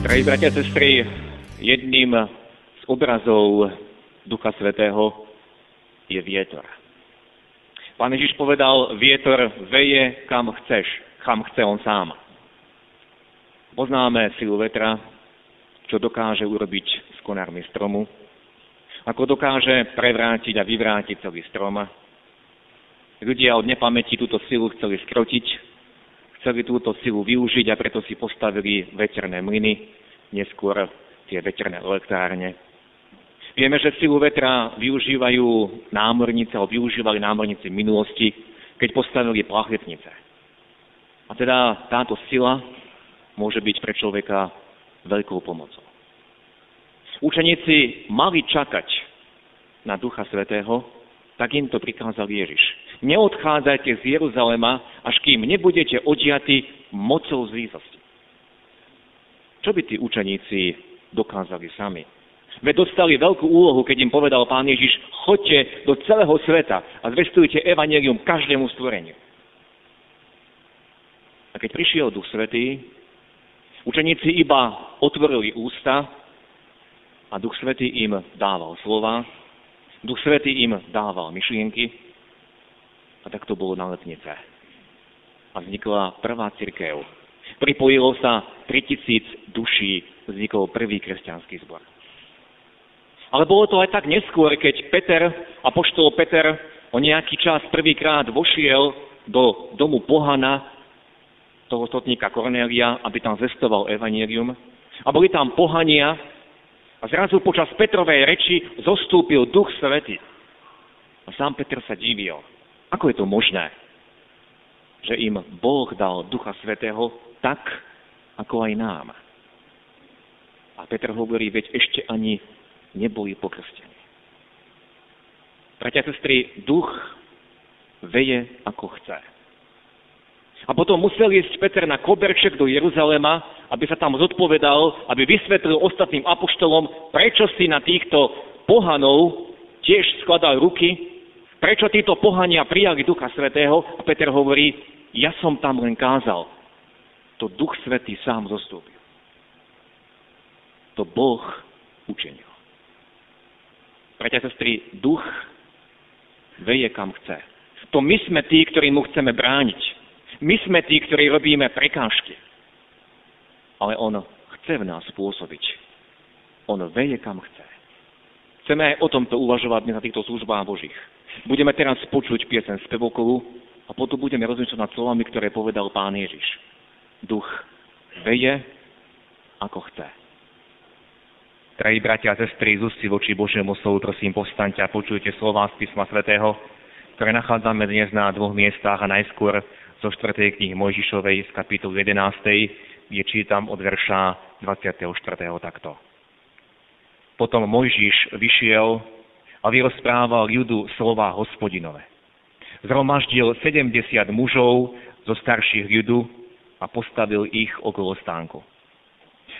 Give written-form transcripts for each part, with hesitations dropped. Drahí bratia a sestry, jedným z obrazov Ducha Svätého je vietor. Pán Ježiš povedal, vietor veje kam chceš, kam chce on sám. Poznáme silu vetra, čo dokáže urobiť s konármi stromu, ako dokáže prevrátiť a vyvrátiť celý strom. Ľudia od nepamäti túto silu chceli skrotiť, chceli túto silu využiť a preto si postavili veterné mlyny, neskôr tie veterné elektrárne. Vieme, že silu vetra využívajú námornice, alebo využívali námornici v minulosti, keď postavili plachetnice. A teda táto sila môže byť pre človeka veľkou pomocou. Učeníci mali čakať na Ducha Svätého, tak im to prikázal Ježiš. Neodchádzajte z Jeruzalema, až kým nebudete odiati mocou zlízosti. Čo by tí učeníci dokázali sami? Veď dostali veľkú úlohu, keď im povedal Pán Ježiš, choďte do celého sveta a zvestujte evanjelium každému stvoreniu. A keď prišiel Duch Svätý, učeníci iba otvorili ústa a Duch Svätý im dával slova, Duch Svätý im dával myšlienky, a tak to bolo na letnice. A vznikla prvá cirkev. Pripojilo sa 3000 duší, vznikol prvý kresťanský zbor. Ale bolo to aj tak neskôr, keď apoštol Peter o nejaký čas prvýkrát vošiel do domu pohana, toho stotníka Kornélia, aby tam zvestoval evanjelium. A boli tam pohania a zrazu počas Petrovej reči zostúpil Duch Svätý. A sám Peter sa divil. Ako je to možné, že im Boh dal Ducha Svätého tak, ako aj nám? A Peter hovorí, veď ešte ani neboli pokrstení. Bratia a sestry, Duch veje, ako chce. A potom musel ísť Peter na koberček do Jeruzalema, aby sa tam zodpovedal, aby vysvetlil ostatným apoštolom, prečo si na týchto pohanov tiež skladal ruky, prečo títo pohania prijali Ducha Svätého? A Peter hovorí, ja som tam len kázal. To Duch Svätý sám zostúpil. To Boh učinil. Bratia a sestry, Duch veje, kam chce. To my sme tí, ktorí mu chceme brániť. My sme tí, ktorí robíme prekážky. Ale on chce v nás pôsobiť. On veje, kam chce. Chceme aj o tomto uvažovať na týchto službách Božích. Budeme teraz počuť pieseň spevokolu a potom budeme rozmýšľať nad slovami, ktoré povedal Pán Ježiš. Duch veje, ako chce. Drahí bratia a sestry, z úcty voči Božiemu slovu, prosím, povstaňte a počujte slová z písma svätého, ktoré nachádzame dnes na dvoch miestach a najskôr zo 4. knihy Mojžišovej z kapitoly 11., kde čítam od verša 24. takto. Potom Mojžiš vyšiel a vyrozprával ľudu slová Hospodinové. Zhromaždil 70 mužov zo starších ľudu a postavil ich okolo stánku.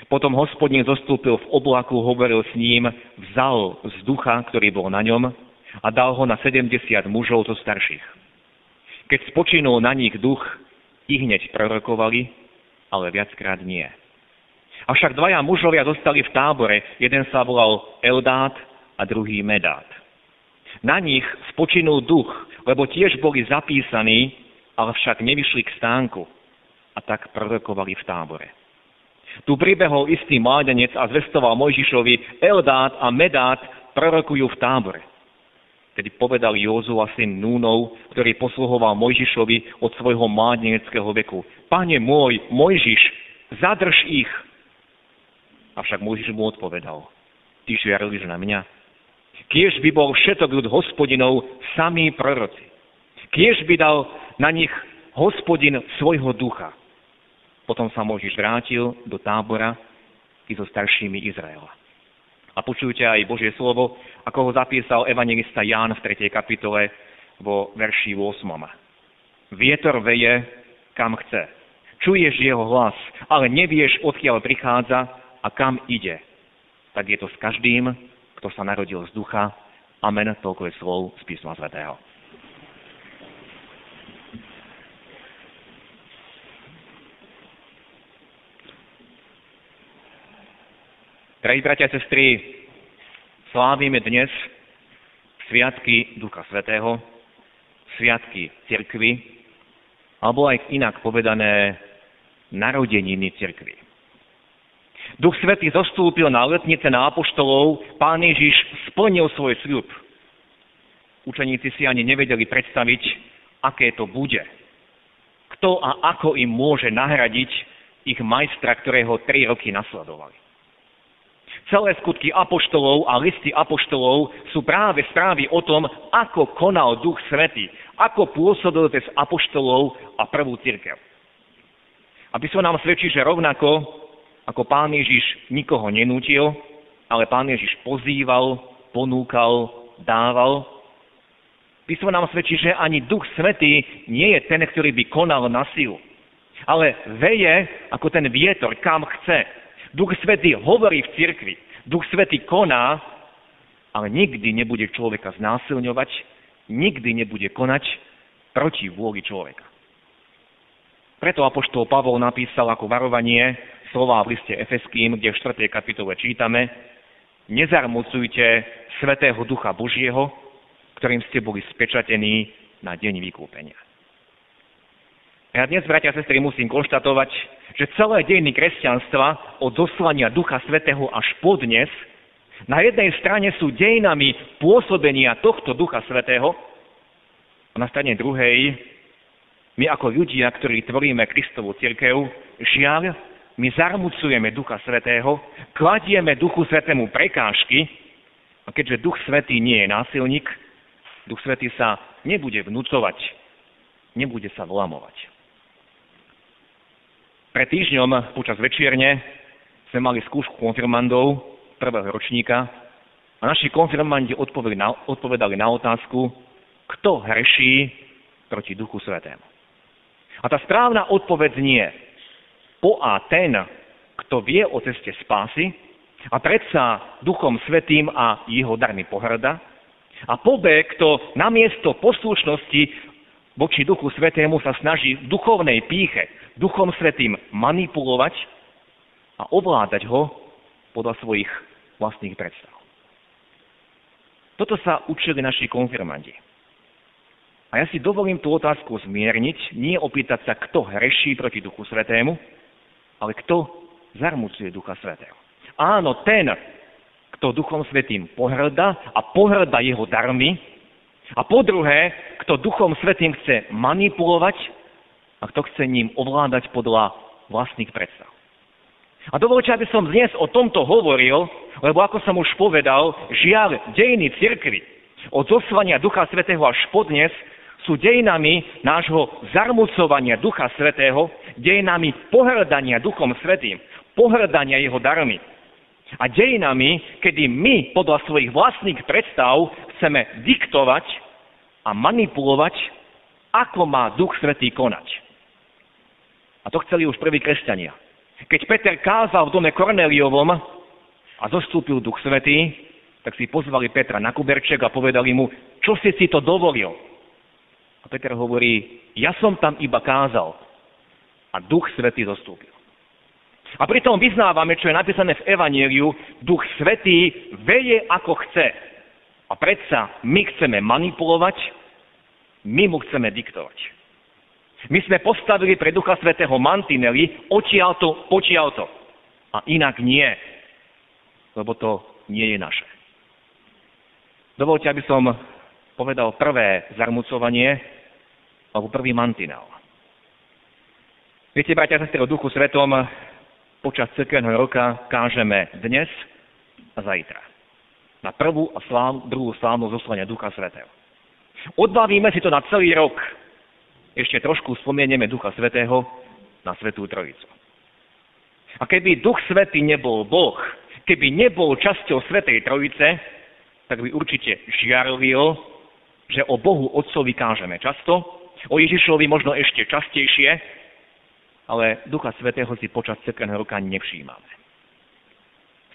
Potom Hospodin zostúpil v oblaku, hovoril s ním, vzal z ducha, ktorý bol na ňom a dal ho na 70 mužov zo starších. Keď spočinul na nich duch, ich hneď prorokovali, ale viackrát nie. Avšak dvaja mužovia zostali v tábore, jeden sa volal Eldát a druhý Medát. Na nich spočinul duch, lebo tiež boli zapísaní, ale však nevyšli k stánku a tak prorokovali v tábore. Tu pribehol istý mládenec a zvestoval Mojžišovi, Eldát a Medát prorokujú v tábore. Tedy povedal Józuva syn Núnov, ktorý posluhoval Mojžišovi od svojho mládeneckého veku. Pane môj, Mojžiš, zadrž ich! Avšak Mojžiš mu odpovedal, ty žiarliš na mňa? Kiež by bol všetok ľud Hospodinov samí proroci. Kiež by dal na nich Hospodin svojho ducha. Potom sa Mojžiš vrátil do tábora, i so staršími Izraela. A počujte aj Božie slovo, ako ho zapísal evangelista Ján v 3. kapitole vo verši 8. Vietor veje, kam chce. Čuješ jeho hlas, ale nevieš, odkiaľ prichádza a kam ide. Tak je to s každým, kto sa narodil z ducha. Amen, toľko je slov z písma svätého. Drahí bratia a sestry, slávime dnes sviatky Ducha Svätého, sviatky cirkvi, alebo aj inak povedané narodeniny cirkvi. Duch Svätý zostúpil na letnice na apoštolov, Pán Ježiš splnil svoj sľub. Učeníci si ani nevedeli predstaviť, aké to bude. Kto a ako im môže nahradiť ich majstra, ktorého 3 roky nasledovali. Celé skutky apoštolov a listy apoštolov sú práve správy o tom, ako konal Duch Svätý, ako pôsobil cez apoštolov a prvú cirkev. A písmo nám svedčí, že rovnako, ako Pán Ježiš nikoho nenútil, ale Pán Ježiš pozýval, ponúkal, dával. Písmo nám svedčí, že ani Duch Svätý nie je ten, ktorý by konal na silu, ale veje ako ten vietor, kam chce. Duch Svätý hovorí v cirkvi, Duch Svätý koná, ale nikdy nebude človeka znásilňovať, nikdy nebude konať proti vôli človeka. Preto apoštol Pavol napísal ako varovanie slová v liste Efeským, kde v 4. kapitole čítame: Nezarmucujte Svätého Ducha Božieho, ktorým ste boli spečatení na deň vykúpenia. Ja dnes, bratia a sestry, musím konštatovať, že celé dejiny kresťanstva od doslania Ducha Svätého až po dnes na jednej strane sú dejinami pôsobenia tohto Ducha Svätého a na strane druhej my ako ľudia, ktorí tvoríme Kristovu cirkev, žiaľ, my zarmucujeme Ducha Svätého, kladieme Duchu Svätému prekážky a keďže Duch Svätý nie je násilník, Duch Svätý sa nebude vnúcovať, nebude sa vlamovať. Pred týždňom počas večierne sme mali skúšku konfirmandov prvého ročníka a naši konfirmandi odpovedali na otázku, kto hreší proti Duchu Svätému. A tá správna odpoveď znie: po a ten, kto vie o ceste spásy a predsa Duchom Svätým a jeho darmi pohrda, a po b, kto namiesto poslušnosti voči Duchu Svätému sa snaží v duchovnej pýche Duchom Svätým manipulovať a ovládať ho podľa svojich vlastných predstav. Toto sa učili naši konfirmandi. A ja si dovolím tú otázku zmierniť, nie opýtať sa, kto hreší proti Duchu Svätému, ale kto zarmucuje Ducha Svätého. Áno, ten, kto Duchom Svätým pohrda a pohrda jeho darmi, a po druhé, kto Duchom Svätým chce manipulovať a kto chce ním ovládať podľa vlastných predstav. A dovolte, aby som dnes o tomto hovoril, lebo ako som už povedal, žiaľ, dejiny cirkvi od zosvania Ducha Svätého až po dnes sú dejinami nášho zarmucovania Ducha Svätého, dejinami pohrdania Duchom Svätým, pohrdania jeho darmi. A dejinami, kedy my podľa svojich vlastných predstav chceme diktovať a manipulovať, ako má Duch Svätý konať. A to chceli už prví kresťania. Keď Peter kázal v dome Kornéliovom a zostúpil Duch Svätý, tak si pozvali Petra na kuberček a povedali mu: čo si to dovolil? A Peter hovorí: ja som tam iba kázal. A Duch Svätý zostúpil. A pritom vyznávame, čo je napísané v Evanjeliu: Duch Svätý veje ako chce. A predsa my chceme manipulovať, my mu chceme diktovať. My sme postavili pre Ducha Svätého mantinely, odtiaľto, potiaľto. A inak nie, lebo to nie je naše. Dovolte, aby som povedal prvé zarmucovanie, alebo prvý mantinel. Viete, bratia a sestry, o Duchu Svätom počas cirkevného roka kážeme dnes a zajtra. Na prvú a druhú slávnu zoslania Ducha Svätého. Odbavíme si to na celý rok. Ešte trošku spomenieme Ducha Svätého na Svätú Trojicu. A keby Duch Svätý nebol Boh, keby nebol časťou Svätej Trojice, tak by určite žiarovil, že o Bohu Otcovi kážeme často, o Ježišovi možno ešte častejšie, ale Ducha Svätého si počas celého roka nevšímame.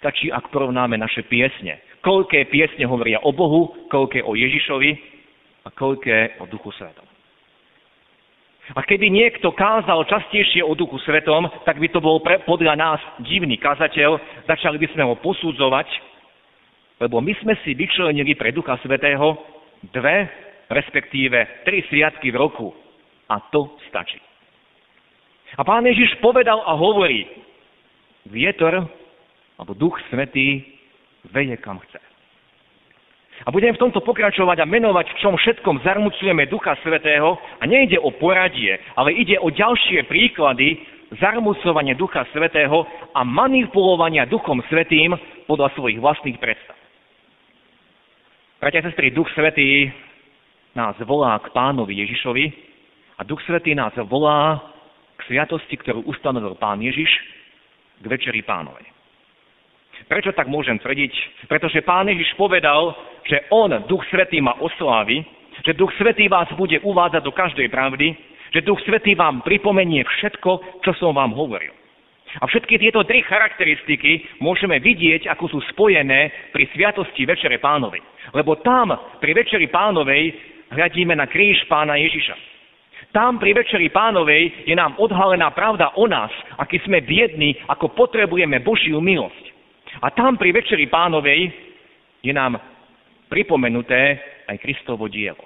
Stačí, ak porovnáme naše piesne. Koľké piesne hovoria o Bohu, koľké o Ježišovi a koľké o Duchu Svätom. A keby niekto kázal častejšie o Duchu Svätom, tak by to bol podľa nás divný kazateľ, začali by sme ho posudzovať, lebo my sme si vyčlenili pre Ducha Svätého 2, respektíve 3 sviatky v roku. A to stačí. A Pán Ježiš povedal a hovorí, vietor, alebo Duch Svätý, veje kam chce. A budem v tomto pokračovať a menovať, v čom všetkom zarmucujeme Ducha Svätého. A nejde o poradie, ale ide o ďalšie príklady zarmucovania Ducha Svätého a manipulovania Duchom Svätým podľa svojich vlastných predstav. Bratia a sestry, Duch Svätý nás volá k Pánovi Ježišovi a Duch Svätý nás volá k sviatosti, ktorú ustanovil Pán Ježiš, k Večeri Pánovej. Prečo tak môžem tvrdiť? Pretože Pán Ježiš povedal, že On, Duch Svätý, ma oslávi, že Duch Svätý vás bude uvádzať do každej pravdy, že Duch Svätý vám pripomenie všetko, čo som vám hovoril. A všetky tieto 3 charakteristiky môžeme vidieť, ako sú spojené pri sviatosti Večere Pánovej. Lebo tam, pri Večeri Pánovej, hľadíme na kríž Pána Ježiša. Tam, pri Večeri Pánovej, je nám odhalená pravda o nás, aký sme biední, ako potrebujeme Božiu milosť. A tam pri Večeri Pánovej je nám pripomenuté aj Kristovo dielo.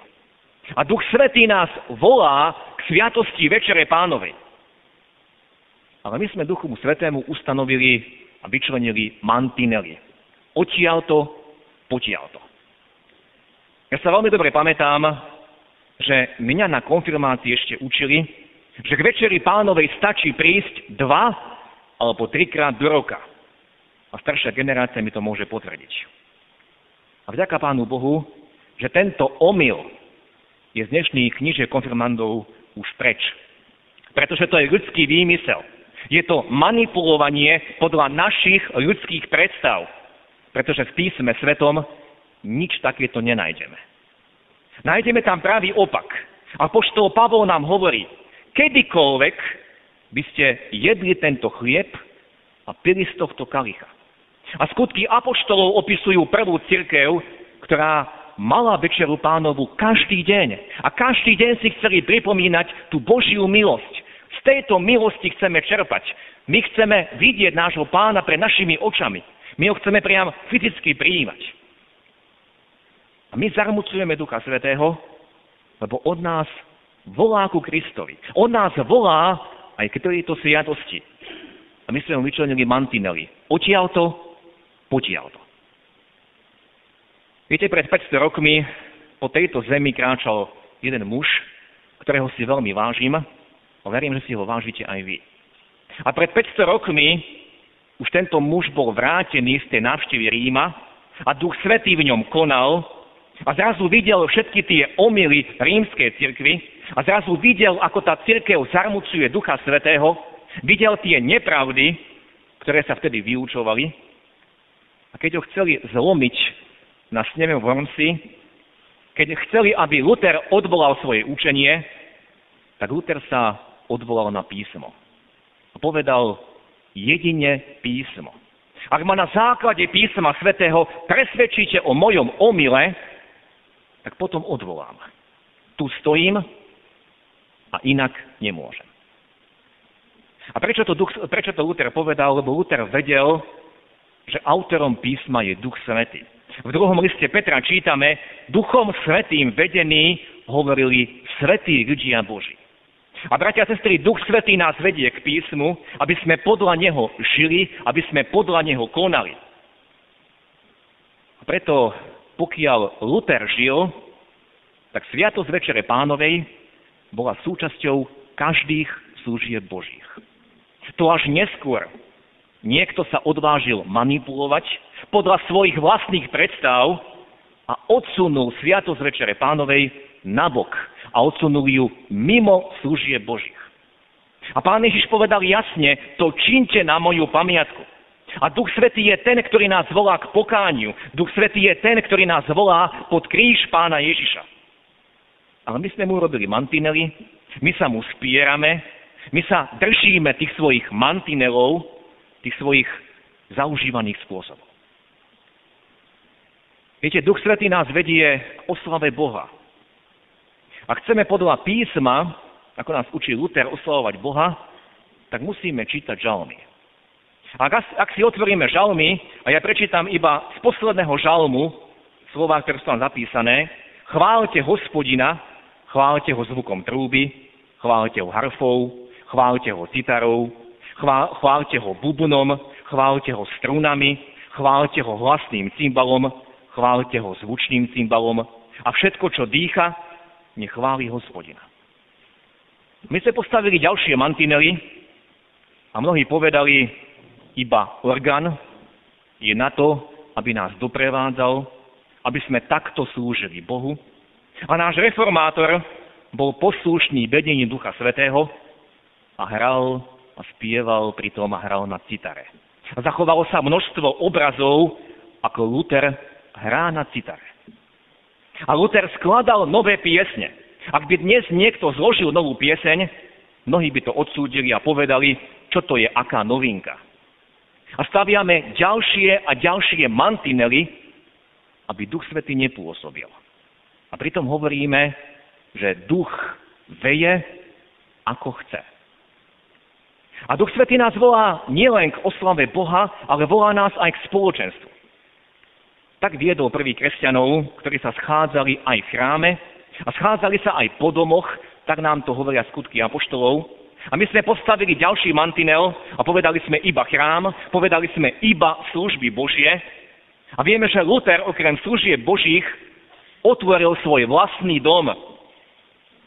A Duch Svätý nás volá k sviatosti Večere Pánovej. Ale my sme Duchu Svätému ustanovili a vyčlenili mantinely. Odtiaľto, potiaľto. Ja sa veľmi dobre pamätám, že mňa na konfirmácii ešte učili, že k Večeri Pánovej stačí prísť 2 alebo 3 krát do roka. A staršia generácia mi to môže potvrdiť. A vďaka Pánu Bohu, že tento omyl je z dnešných knížiek konfirmandov už preč. Pretože to je ľudský výmysel. Je to manipulovanie podľa našich ľudských predstav. Pretože v Písme Svetom nič takéto nenájdeme. Nájdeme tam pravý opak. Apoštol Pavol nám hovorí, kedykoľvek by ste jedli tento chlieb a pili z tohto kalicha. A skutky apoštolov opisujú prvú cirkev, ktorá mala Večeru Pánovu každý deň. A každý deň si chceli pripomínať tú Božiu milosť. Z tejto milosti chceme čerpať. My chceme vidieť nášho Pána pred našimi očami. My ho chceme priam fyzicky prijímať. A my zarmucujeme Ducha Svätého, lebo od nás volá ku Kristovi. Od nás volá aj k tejto sviatosti. A my sme ho vyčlenili mantinely. Odtiaľto, potiaľto. Viete, pred 500 rokmi po tejto zemi kráčal jeden muž, ktorého si veľmi vážim a verím, že si ho vážite aj vy. A pred 500 rokmi už tento muž bol vrátený z tej návštevy Ríma a Duch Svätý v ňom konal a zrazu videl všetky tie omyly rímskej cirkvi a zrazu videl, ako tá cirkev zarmucuje Ducha Svätého, videl tie nepravdy, ktoré sa vtedy vyučovali. A keď ho chceli zlomiť na sneme v Wormsi, keď chceli, aby Luther odvolal svoje učenie, tak Luther sa odvolal na písmo. A povedal, jedine písmo. Ak ma na základe písma svätého presvedčíte o mojom omyle, tak potom odvolám. Tu stojím a inak nemôžem. A prečo to Luther povedal? Lebo Luther vedel, že autorom písma je Duch Svätý. V 2. liste Petra čítame, Duchom Svätým vedení hovorili svätí ľudia Boží. A bratia a sestry, Duch Svätý nás vedie k písmu, aby sme podľa neho žili, aby sme podľa neho konali. A preto, pokiaľ Luther žil, tak sviatosť Večere Pánovej bola súčasťou každých služieb Božích. To až neskôr niekto sa odvážil manipulovať podľa svojich vlastných predstav a odsunul sviatosť Večere Pánovej nabok a odsunul ju mimo služieb Božích. A Pán Ježiš povedal jasne, to čínte na moju pamiatku. A Duch Svätý je ten, ktorý nás volá k pokániu. Duch Svätý je ten, ktorý nás volá pod kríž Pána Ježiša. Ale my sme mu robili mantinely, my sa mu spierame, my sa držíme tých svojich mantinelov, tých svojich zaužívaných spôsobov. Viete, Duch Svätý nás vedie k oslave Boha. A chceme podľa písma, ako nás učí Luther, oslavovať Boha, tak musíme čítať žalmy. Ak si otvoríme žalmy, a ja prečítam iba z posledného žalmu, slová, ktoré sú tam zapísané, chváľte Hospodina, chváľte ho zvukom trúby, chváľte ho harfou, chváľte ho citarou, chváľte ho bubnom, chváľte ho strunami, chváľte ho hlasným cymbalom, chváľte ho zvučným cymbalom a všetko, čo dýcha, nech chváli Hospodina. My sme postavili ďalšie mantinely a mnohí povedali, iba orgán je na to, aby nás doprevádzal, aby sme takto slúžili Bohu. A náš reformátor bol poslušný vedeniu Ducha Svätého a hral a spieval pritom a hral na citare. Zachovalo sa množstvo obrazov, ako Luther hrá na citare. A Luther skladal nové piesne. Ak by dnes niekto zložil novú pieseň, mnohí by to odsúdili a povedali, čo to je, aká novinka. A staviame ďalšie a ďalšie mantinely, aby Duch Svätý nepôsobil. A pritom hovoríme, že Duch veje, ako chce. A Duch Svätý nás volá nielen k oslave Boha, ale volá nás aj k spoločenstvu. Tak viedol prvých kresťanov, ktorí sa schádzali aj v chráme a schádzali sa aj po domoch, tak nám to hovoria skutky apoštolov. A my sme postavili ďalší mantinel a povedali sme iba chrám, povedali sme iba služby Božie. A vieme, že Luther okrem služieb Božích otvoril svoj vlastný dom.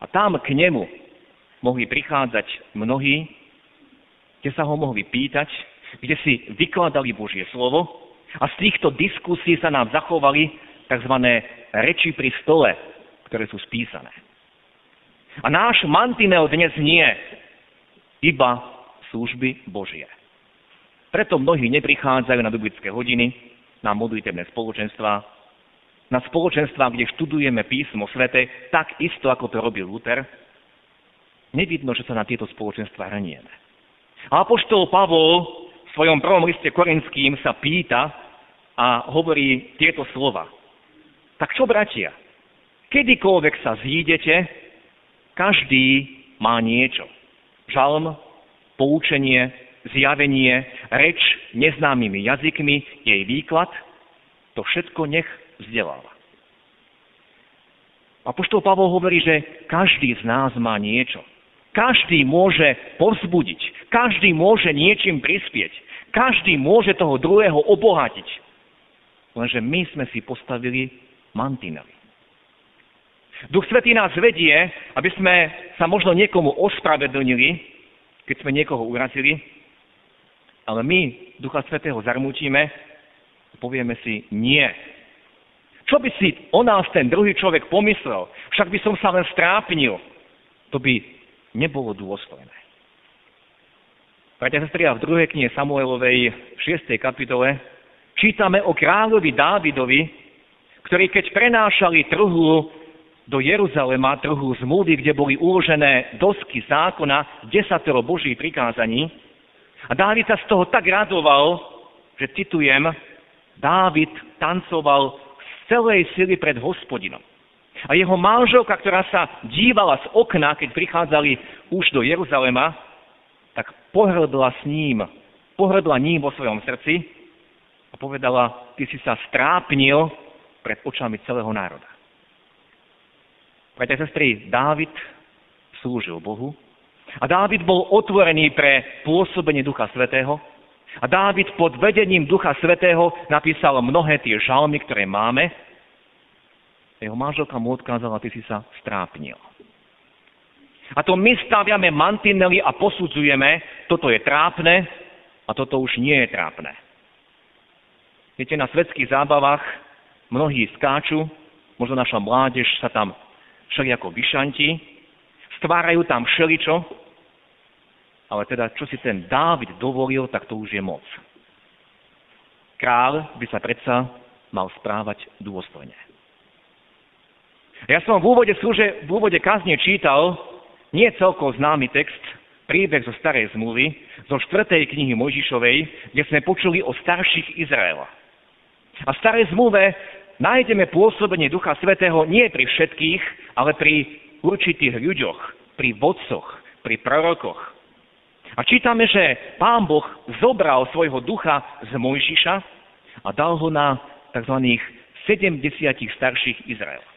A tam k nemu mohli prichádzať mnohí, kde sa ho mohli pýtať, kde si vykladali Božie slovo. A z týchto diskusí sa nám zachovali tzv. Reči pri stole, ktoré sú spísané. A náš mantinel dnes nie iba služby Božie. Preto mnohí neprichádzajú na biblické hodiny, na modlitebné spoločenstvá, na spoločenstvá, kde študujeme písmo sväté, tak isto, ako to robil Luther. Nevidno, že sa na tieto spoločenstvá hrnieme. A apoštol Pavol v svojom prvom liste Korinským sa pýta a hovorí tieto slova. Tak čo, bratia, kedykoľvek sa zídete, každý má niečo. Žalm, poučenie, zjavenie, reč neznámymi jazykmi, jej výklad, to všetko nech vzdeláva. Apoštol Pavol hovorí, že každý z nás má niečo. Každý môže povzbudiť, každý môže niečím prispieť, každý môže toho druhého obohatiť. Lenže my sme si postavili mantinely. Duch Svätý nás vedie, aby sme sa možno niekomu ospravedlnili, keď sme niekoho urazili, ale my Ducha Svätého zarmútime a povieme si nie. Čo by si o nás ten druhý človek pomyslel? Však by som sa len strápnil. To by nebolo dôstojné. Bratia a sestry, v 2. knihe Samuelovej 6. kapitole čítame o kráľovi Dávidovi, ktorý keď prenášali trhlu do Jeruzalema, trhu zmluvy, kde boli uložené dosky zákona, 10 Božích prikázaní. A Dávid sa z toho tak radoval, že citujem, Dávid tancoval z celej sily pred Hospodinom. A jeho manželka, ktorá sa dívala z okna, keď prichádzali už do Jeruzalema, tak pohrdla ním vo svojom srdci a povedala, ty si sa strápnil pred očami celého národa. Bratia a sestry, Dávid slúžil Bohu a Dávid bol otvorený pre pôsobenie Ducha Svätého a Dávid pod vedením Ducha Svätého napísal mnohé tie žalmy, ktoré máme. Jeho manželka mu odkázala, ty si sa strápnil. A to my staviame mantinely a posudzujeme, toto je trápne a toto už nie je trápne. Viete, na svetských zábavách mnohí skáču, možno naša mládež sa tam všelijako vyšanti, stvárajú tam všeličo, ale teda čo si ten Dávid dovolil, tak to už je moc. Kráľ by sa predsa mal správať dôstojne. Ja som v úvode kázne čítal nie celkom známy text, príbeh zo Starej zmluvy, zo 4. knihy Mojžišovej, kde sme počuli o starších Izraela. A v Starej zmluve nájdeme pôsobenie Ducha Svätého nie pri všetkých, ale pri určitých ľuďoch, pri vodcoch, pri prorokoch. A čítame, že Pán Boh zobral svojho ducha z Mojžiša a dal ho na tzv. 70 starších Izraela.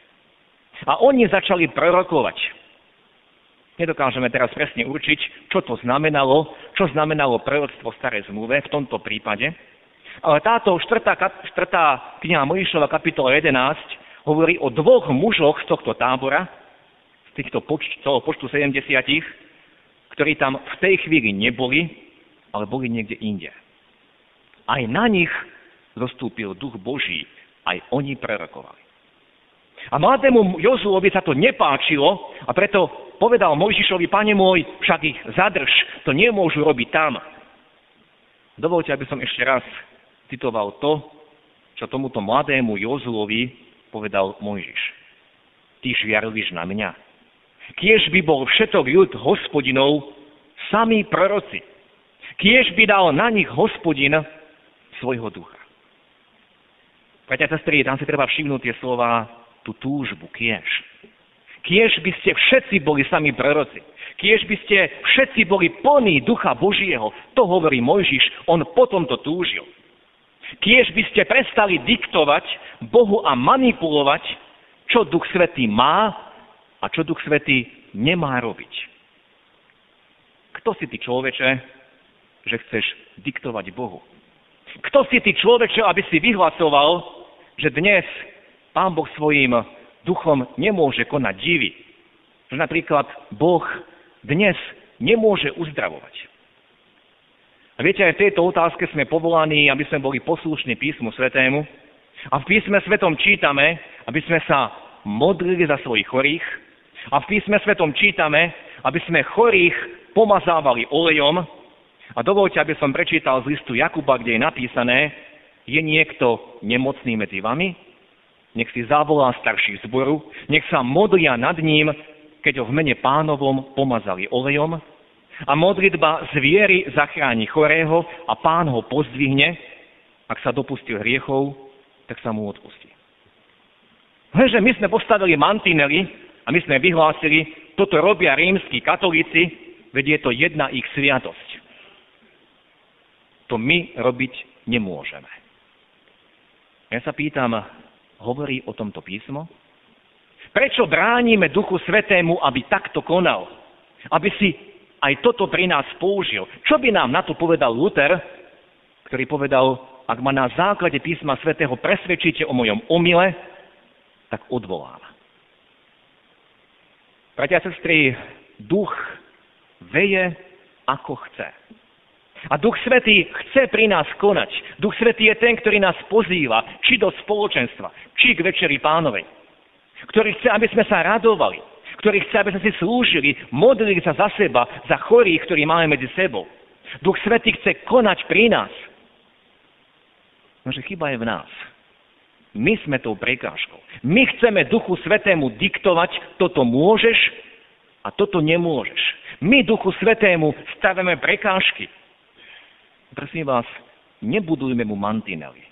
A oni začali prorokovať. Nedokážeme teraz presne určiť, čo to znamenalo, proroctvo v Starej zmluve v tomto prípade. Ale táto 4. kniha Mojžišova kapitola 11 hovorí o dvoch mužoch z tohto tábora, z toho počtu 70, ktorí tam v tej chvíli neboli, ale boli niekde inde. Aj na nich zostúpil Duch Boží, aj oni prorokovali. A mladému Jozuovi sa to nepáčilo a preto povedal Mojžišovi: Pane môj, však ich zadrž, to nemôžu robiť tam. Dovolte, aby som ešte raz citoval to, čo tomuto mladému Jozuovi povedal Mojžiš. Ty žiarliš na mňa. Kiež by bol všetok ľud Hospodinov, samí proroci. Kiež by dal na nich Hospodin svojho ducha. Bratia a sestry, tam si treba všimnúť tie slova, tú túžbu, kiež. Kiež by ste všetci boli sami proroci. Kiež by ste všetci boli plní Ducha Božieho. To hovorí Mojžiš, on potom to túžil. Kiež by ste prestali diktovať Bohu a manipulovať, čo Duch Svätý má a čo Duch Svätý nemá robiť. Kto si ty, človeče, že chceš diktovať Bohu? Kto si ty, človeče, aby si vyhlasoval, že dnes Pán Boh svojím duchom nemôže konať divy? Že napríklad Boh dnes nemôže uzdravovať. A viete, aj v tejto otázke sme povolaní, aby sme boli poslušní Písmu Svätému. A v Písme Svätom čítame, aby sme sa modlili za svojich chorých. A v Písme Svätom čítame, aby sme chorých pomazávali olejom. A dovolte, aby som prečítal z listu Jakuba, kde je napísané: Je niekto nemocný medzi vami? Nech si zavolá starších zboru, nech sa modlia nad ním, keď ho v mene Pánovom pomazali olejom. A modlitba z viery zachráni chorého a Pán ho pozdvihne. Ak sa dopustil hriechov, tak sa mu odpustí. Lenže my sme postavili mantinely a my sme vyhlásili: toto robia rímski katolíci, veď je to jedna ich sviatosť. To my robiť nemôžeme. Ja sa pýtam, hovorí o tomto písmo? Prečo bránime Duchu Svätému, aby takto konal? Aby si aj toto pri nás použil? Čo by nám na to povedal Luther, ktorý povedal: ak ma na základe písma Svätého presvedčíte o mojom omyle, tak odvolám. Bratia a sestry, Duch veje, ako chce. A Duch Svätý chce pri nás konať. Duch Svätý je ten, ktorý nás pozýva, či do spoločenstva, či k Večeri Pánovej. Ktorý chce, aby sme sa radovali, ktorý chce, aby sme si slúžili, modlili sa za seba, za chorých, ktorí máme medzi sebou. Duch Svätý chce konať pri nás. Nože chyba je v nás. My sme tou prekážkou. My chceme Duchu Svätému diktovať: toto môžeš a toto nemôžeš. My Duchu Svätému stavíme prekážky. Prosím vás, nebudujme mu mantinely.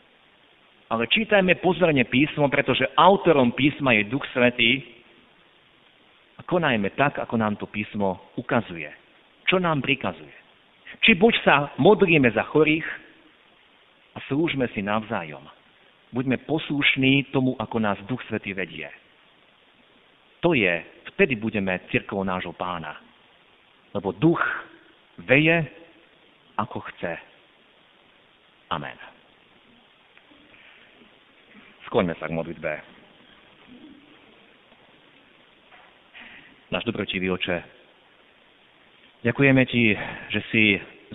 Ale čítajme pozorne písmo, pretože autorom písma je Duch Svätý, a konajme tak, ako nám to písmo ukazuje. Čo nám prikazuje? Či buď sa modlíme za chorých a slúžme si navzájom. Buďme poslušní tomu, ako nás Duch Svätý vedie. To je, vtedy budeme cirkvou nášho Pána. Lebo Duch veje, ako chce. Amen. Skloňme sa k modlitbe. Náš dobrotivý Oče, ďakujeme Ti, že si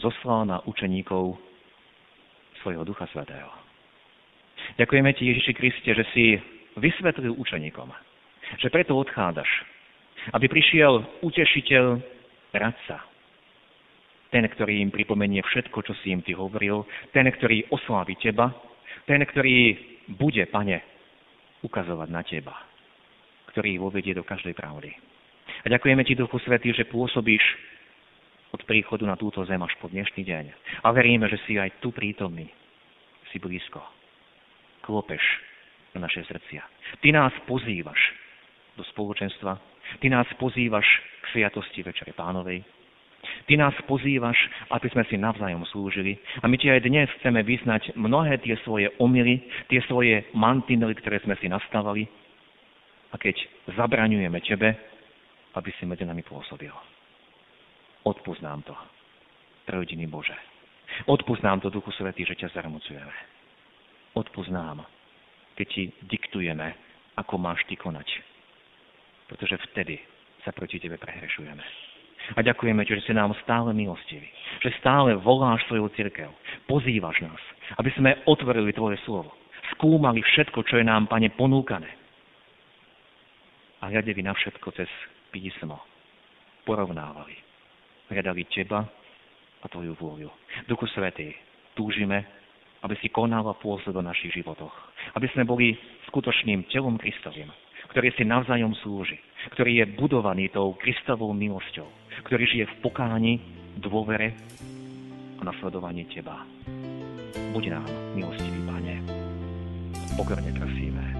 zoslal na učeníkov svojho Ducha Svätého. Ďakujeme Ti, Ježiši Kriste, že si vysvetlil učeníkom, že preto odchádzaš, aby prišiel utešiteľ, radca. ten, ktorý im pripomenie všetko, čo si im ty hovoril, ten, ktorý oslávi teba, ten, ktorý bude, Pane, ukazovať na teba, ktorý ich vovedie do každej pravdy. A ďakujeme ti, Duchu Svätý, že pôsobíš od príchodu na túto zem až po dnešný deň. A veríme, že si aj tu prítomný, si blízko. Klopeš na naše srdcia. Ty nás pozývaš do spoločenstva, ty nás pozývaš k sviatosti Večere Pánovej, ty nás pozývaš, aby sme si navzájom slúžili. A my ti aj dnes chceme vyznať mnohé tie svoje omily, tie svoje mantinely, ktoré sme si nastavali. A keď zabraňujeme tebe, aby si medzi nami pôsobil. Odpusť nám to, Trojjediný Bože. Odpusť nám to, Duchu Svätý, že ťa zarmucujeme. Odpusť nám, keď ti diktujeme, ako máš ty konať. Pretože vtedy sa proti tebe prehrešujeme. A ďakujeme ti, že si nám stále milostivý, že stále voláš svoju cirkev, pozývaš nás, aby sme otvorili tvoje slovo, skúmali všetko, čo je nám, Pane, ponúkané. A hľadeli na všetko cez písmo, porovnávali, hľadali teba a tvoju vôľu. Duchu Svätý, túžime, aby si konala pôsob do našich životoch, aby sme boli skutočným telom Kristovým, ktorý si navzájom slúži, ktorý je budovaný tou Kristovou milosťou, ktorý žije v pokáni, dôvere a nasledovaní teba. Buď nám milostivý, Pane. Pokorne prosíme.